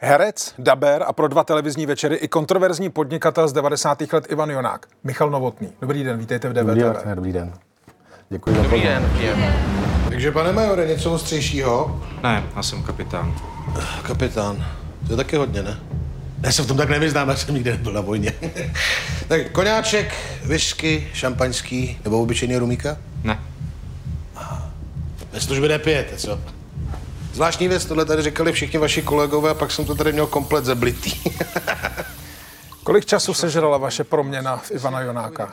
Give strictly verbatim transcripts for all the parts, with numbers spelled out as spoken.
Herec, dabér a pro dva televizní večery i kontroverzní podnikatel z devadesátých let Ivan Jonák. Michal Novotný. Dobrý den, vítejte v D W T V. Dobrý den. Dobrý den. Děkuji za dobrý den. Takže pane majore, něco ostřejšího? Ne, já jsem kapitán. Kapitán. To je taky hodně, ne? Já se v tom tak nevyznám, já jsem nikdy nebyl na vojně. Tak koňáček, whisky, šampaňský nebo obyčejný rumíka? Ne. Aha. Ve službě nepijete, co? Zvláštní věc, tohle tady říkali všichni vaši kolegové a pak jsem to tady měl komplet zeblitý. Kolik času sežrala vaše proměna v Ivana Jonáka?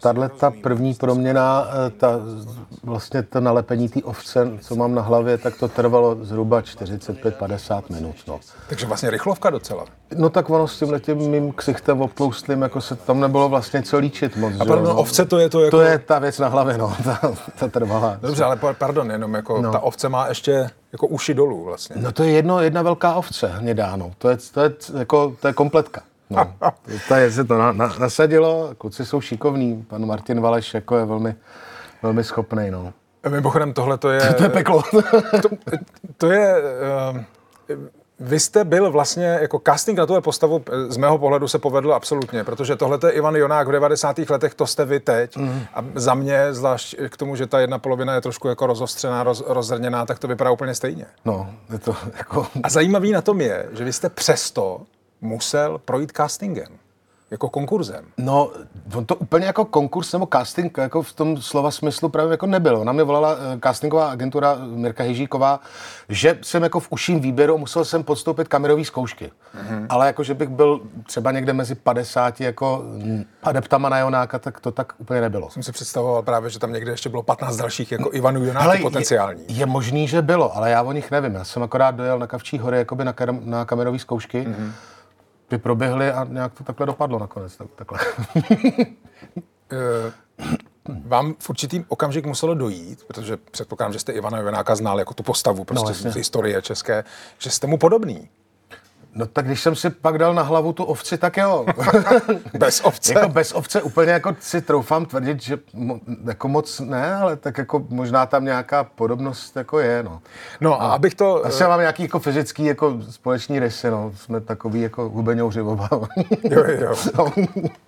Tahle ta první proměna, ta, vlastně to nalepení té ovce, co mám na hlavě, tak to trvalo zhruba čtyřicet pět až padesát minut. No. Takže vlastně rychlovka docela. No tak ono s tímhletím mým ksichtem oploustlým, jako se tam nebylo vlastně co líčit moc. A pardon, no? Ovce to je to jako... To je ta věc na hlavě, no, ta, ta trvalá. Dobře, ale pardon, jenom jako no. Ta ovce má ještě... Jako uši dolů vlastně. No to je jedno, jedna velká ovce hnědá, no. To je, to je, jako, to je kompletka. No. To je, se to na, na, nasadilo, kluci jsou šikovní. Pan Martin Valeš jako je velmi, velmi schopnej, no. Mimochodem tohle to je... To, to je peklo. to, to je... Uh, vy jste byl vlastně, jako casting na tuhle postavu z mého pohledu se povedl absolutně, protože tohle je Ivan Jonák v devadesátých letech, to jste vy teď. Mm. A za mě, zvlášť k tomu, že ta jedna polovina je trošku jako rozostřená, roz, rozhrněná, tak to vypadá úplně stejně. No, je to jako... A zajímavý na tom je, že vy jste přesto musel projít castingem, jako konkurzem. No, on to úplně jako konkurs nebo casting, jako v tom slova smyslu právě jako nebylo. Ona mi volala castingová agentura Mirka Hyžíková, že jsem jako v uším výběru musel jsem podstoupit kamerové zkoušky. Mm-hmm. Ale jako, že bych byl třeba někde mezi padesáti jako adeptama na Jonáka, tak to tak úplně nebylo. Jsem si představoval právě, že tam někde ještě bylo patnáct dalších jako Ivanů Jonáků potenciální. Je, je možný, že bylo, ale já o nich nevím. Já jsem akorát dojel na Kavčí hory jakoby na, kar- na kamerové zkoušky. Mm-hmm. Ty proběhly a nějak to takhle dopadlo nakonec. Tak, takhle. Vám v určitým okamžik muselo dojít, protože předpokládám, že jste Ivana Jonáka znal jako tu postavu prostě no, z historie české, že jste mu podobný. No tak když jsem si pak dal na hlavu tu ovci, tak jo. Bez ovce? Jako bez ovce úplně jako si troufám tvrdit, že mo, jako moc ne, ale tak jako možná tam nějaká podobnost jako je, no. No a abych to... Já jsem mám nějaký jako fyzický jako společní rysy, no. Jsme takový jako hubeňouři oba. Jo, jo. No.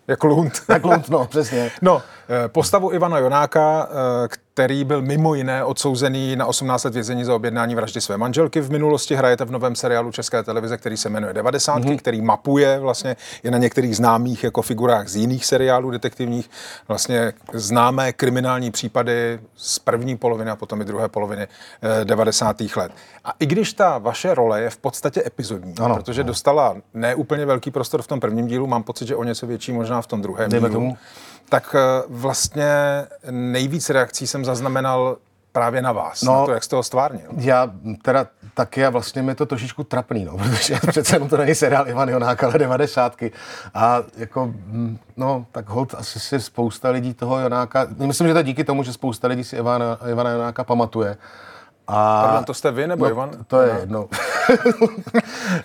Jako lunt. Jako lunt, no, přesně. No, postavu Ivana Jonáka, který byl mimo jiné odsouzený na osmnáct let vězení za objednání vraždy své manželky. V minulosti hrajete v novém seriálu České televize, který se jmenuje devadesátky, mm-hmm. který mapuje vlastně je na některých známých jako figurách z jiných seriálů detektivních vlastně známé kriminální případy z první poloviny a potom i druhé poloviny eh, devadesátých let. A i když ta vaše role je v podstatě epizodní, ano, protože ano. dostala neúplně velký prostor v tom prvním dílu, mám pocit, že o něco větší možná v tom druhém Dejme dílu. Tomu. Tak vlastně nejvíc reakcí jsem zaznamenal právě na vás, no, na to, jak jste ho stvárnil. Já teda taky a vlastně mi to trošičku trapný, no, protože přece to není seriál Ivan Jonák, ale devadesátky. A jako, no, tak holt asi si spousta lidí toho Jonáka, myslím, že to díky tomu, že spousta lidí si Ivana, Ivana Jonáka pamatuje. A pardon, to jste vy nebo no, Ivan? To je jedno.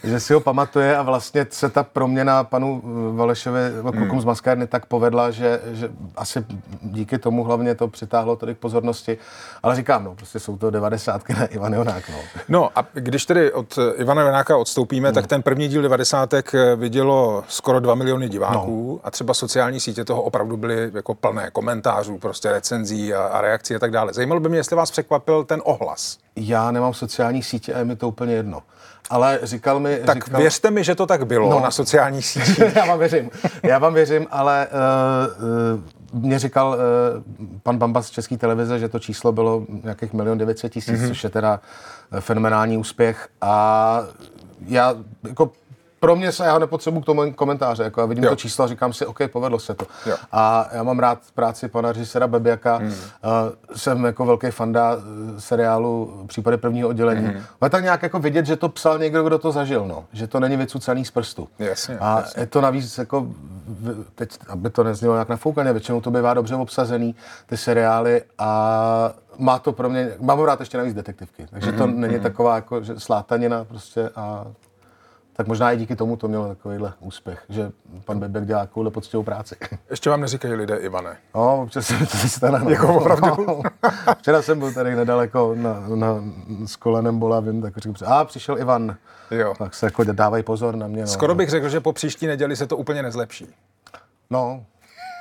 Že si ho pamatuje a vlastně se ta proměna panu Valešovi klukům hmm. z maskárny tak povedla, že, že asi díky tomu hlavně to přitáhlo tolik pozornosti. Ale říkám, no, prostě jsou to devadesátky na Ivana Jonák. No. no a když tedy od Ivana Jonáka odstoupíme, hmm. tak ten první díl devadesátek vidělo skoro dva miliony diváků no. a třeba sociální sítě toho opravdu byly jako plné komentářů, prostě recenzí a, a reakcí a tak dále. Zajímalo by mě, jestli vás překvapil ten ohlas. Já nemám sociální sítě a je mi to úplně jedno. Ale říkal mi... Tak říkal... věřte mi, že to tak bylo no. na sociálních sítích. Já vám věřím. Já vám věřím, ale uh, uh, mě říkal uh, pan Bambas z České televize, že to číslo bylo nějakých milion devět set tisíc, mm-hmm. což je teda fenomenální úspěch. A já jako... Pro mě se, já nepotřebuji k tomu komentáře, jako já vidím jo. to číslo a říkám si, OK, povedlo se to. Jo. A já mám rád práci pana režisera Bebeka, mm. uh, jsem jako velký fanda seriálu Případy prvního oddělení. Mm. Ale tak nějak jako vidět, že to psal někdo, kdo to zažil, no. Že to není vycucaný z prstu. Jasně, a jasně. je to navíc jako, teď, aby to neznělo nějak nafoukaně, většinou to bývá dobře obsazený, ty seriály a... Má to pro mě, mám rád ještě navíc detektivky, takže mm. to není mm. taková jako že slátanina prostě a... tak možná i díky tomu to mělo takovýhle úspěch, že pan Bebek dělá takovouhle poctivou práci. Ještě vám neříkají lidé Ivane. No, občas se to stane. No. Jako opravdu? No. Včera jsem byl tady nedaleko na, na, s kolenem bolavým, tak řekl, a přišel Ivan. Jo. Tak se jako dávají pozor na mě. No. Skoro bych řekl, že po příští neděli se to úplně nezlepší. No.